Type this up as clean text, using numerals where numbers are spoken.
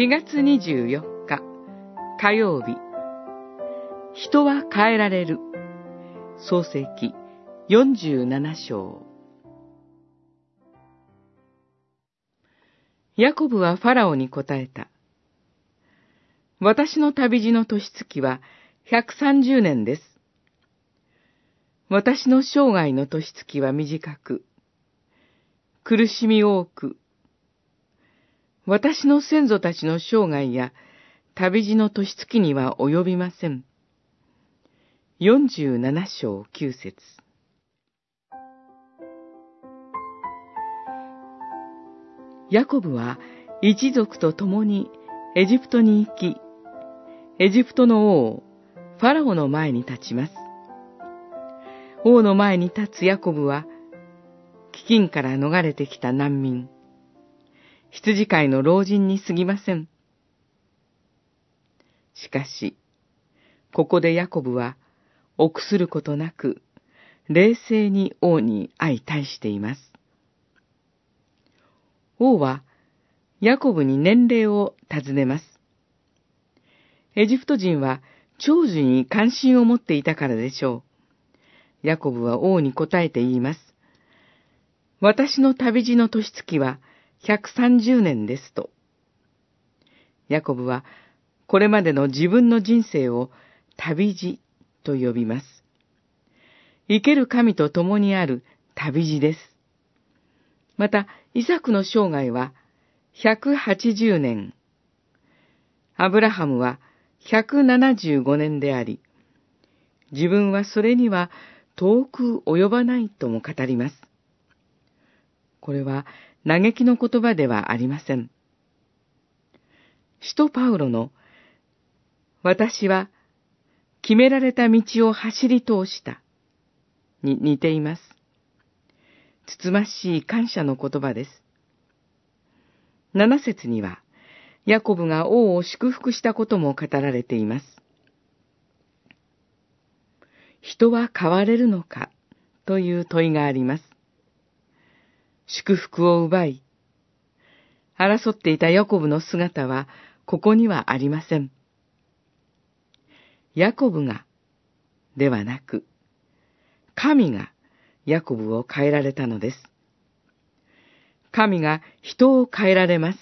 4月24日火曜日、人は変えられる。創世記47章。ヤコブはファラオに答えた。私の旅路の年月は130年です。私の生涯の年月は短く、苦しみ多く、私の先祖たちの生涯や旅路の年月には及びません。47章9節。ヤコブは一族と共にエジプトに行き、エジプトの王、ファラオの前に立ちます。王の前に立つヤコブは、飢饉から逃れてきた難民、羊飼いの老人に過ぎません。しかし、ここでヤコブは、臆することなく、冷静に王に相対しています。王は、ヤコブに年齢を尋ねます。エジプト人は、長寿に関心を持っていたからでしょう。ヤコブは王に答えて言います。私の旅路の年月は、130年ですと。ヤコブは、これまでの自分の人生を旅路と呼びます。生ける神と共にある旅路です。また、イサクの生涯は180年、アブラハムは175年であり、自分はそれには遠く及ばないとも語ります。これは嘆きの言葉ではありません。使徒パウロの私は決められた道を走り通したに似ています。つつましい感謝の言葉です。7節にはヤコブが王を祝福したことも語られています。人は変われるのかという問いがあります。祝福を奪い、争っていたヤコブの姿はここにはありません。ヤコブがではなく、神がヤコブを変えられたのです。神が人を変えられます。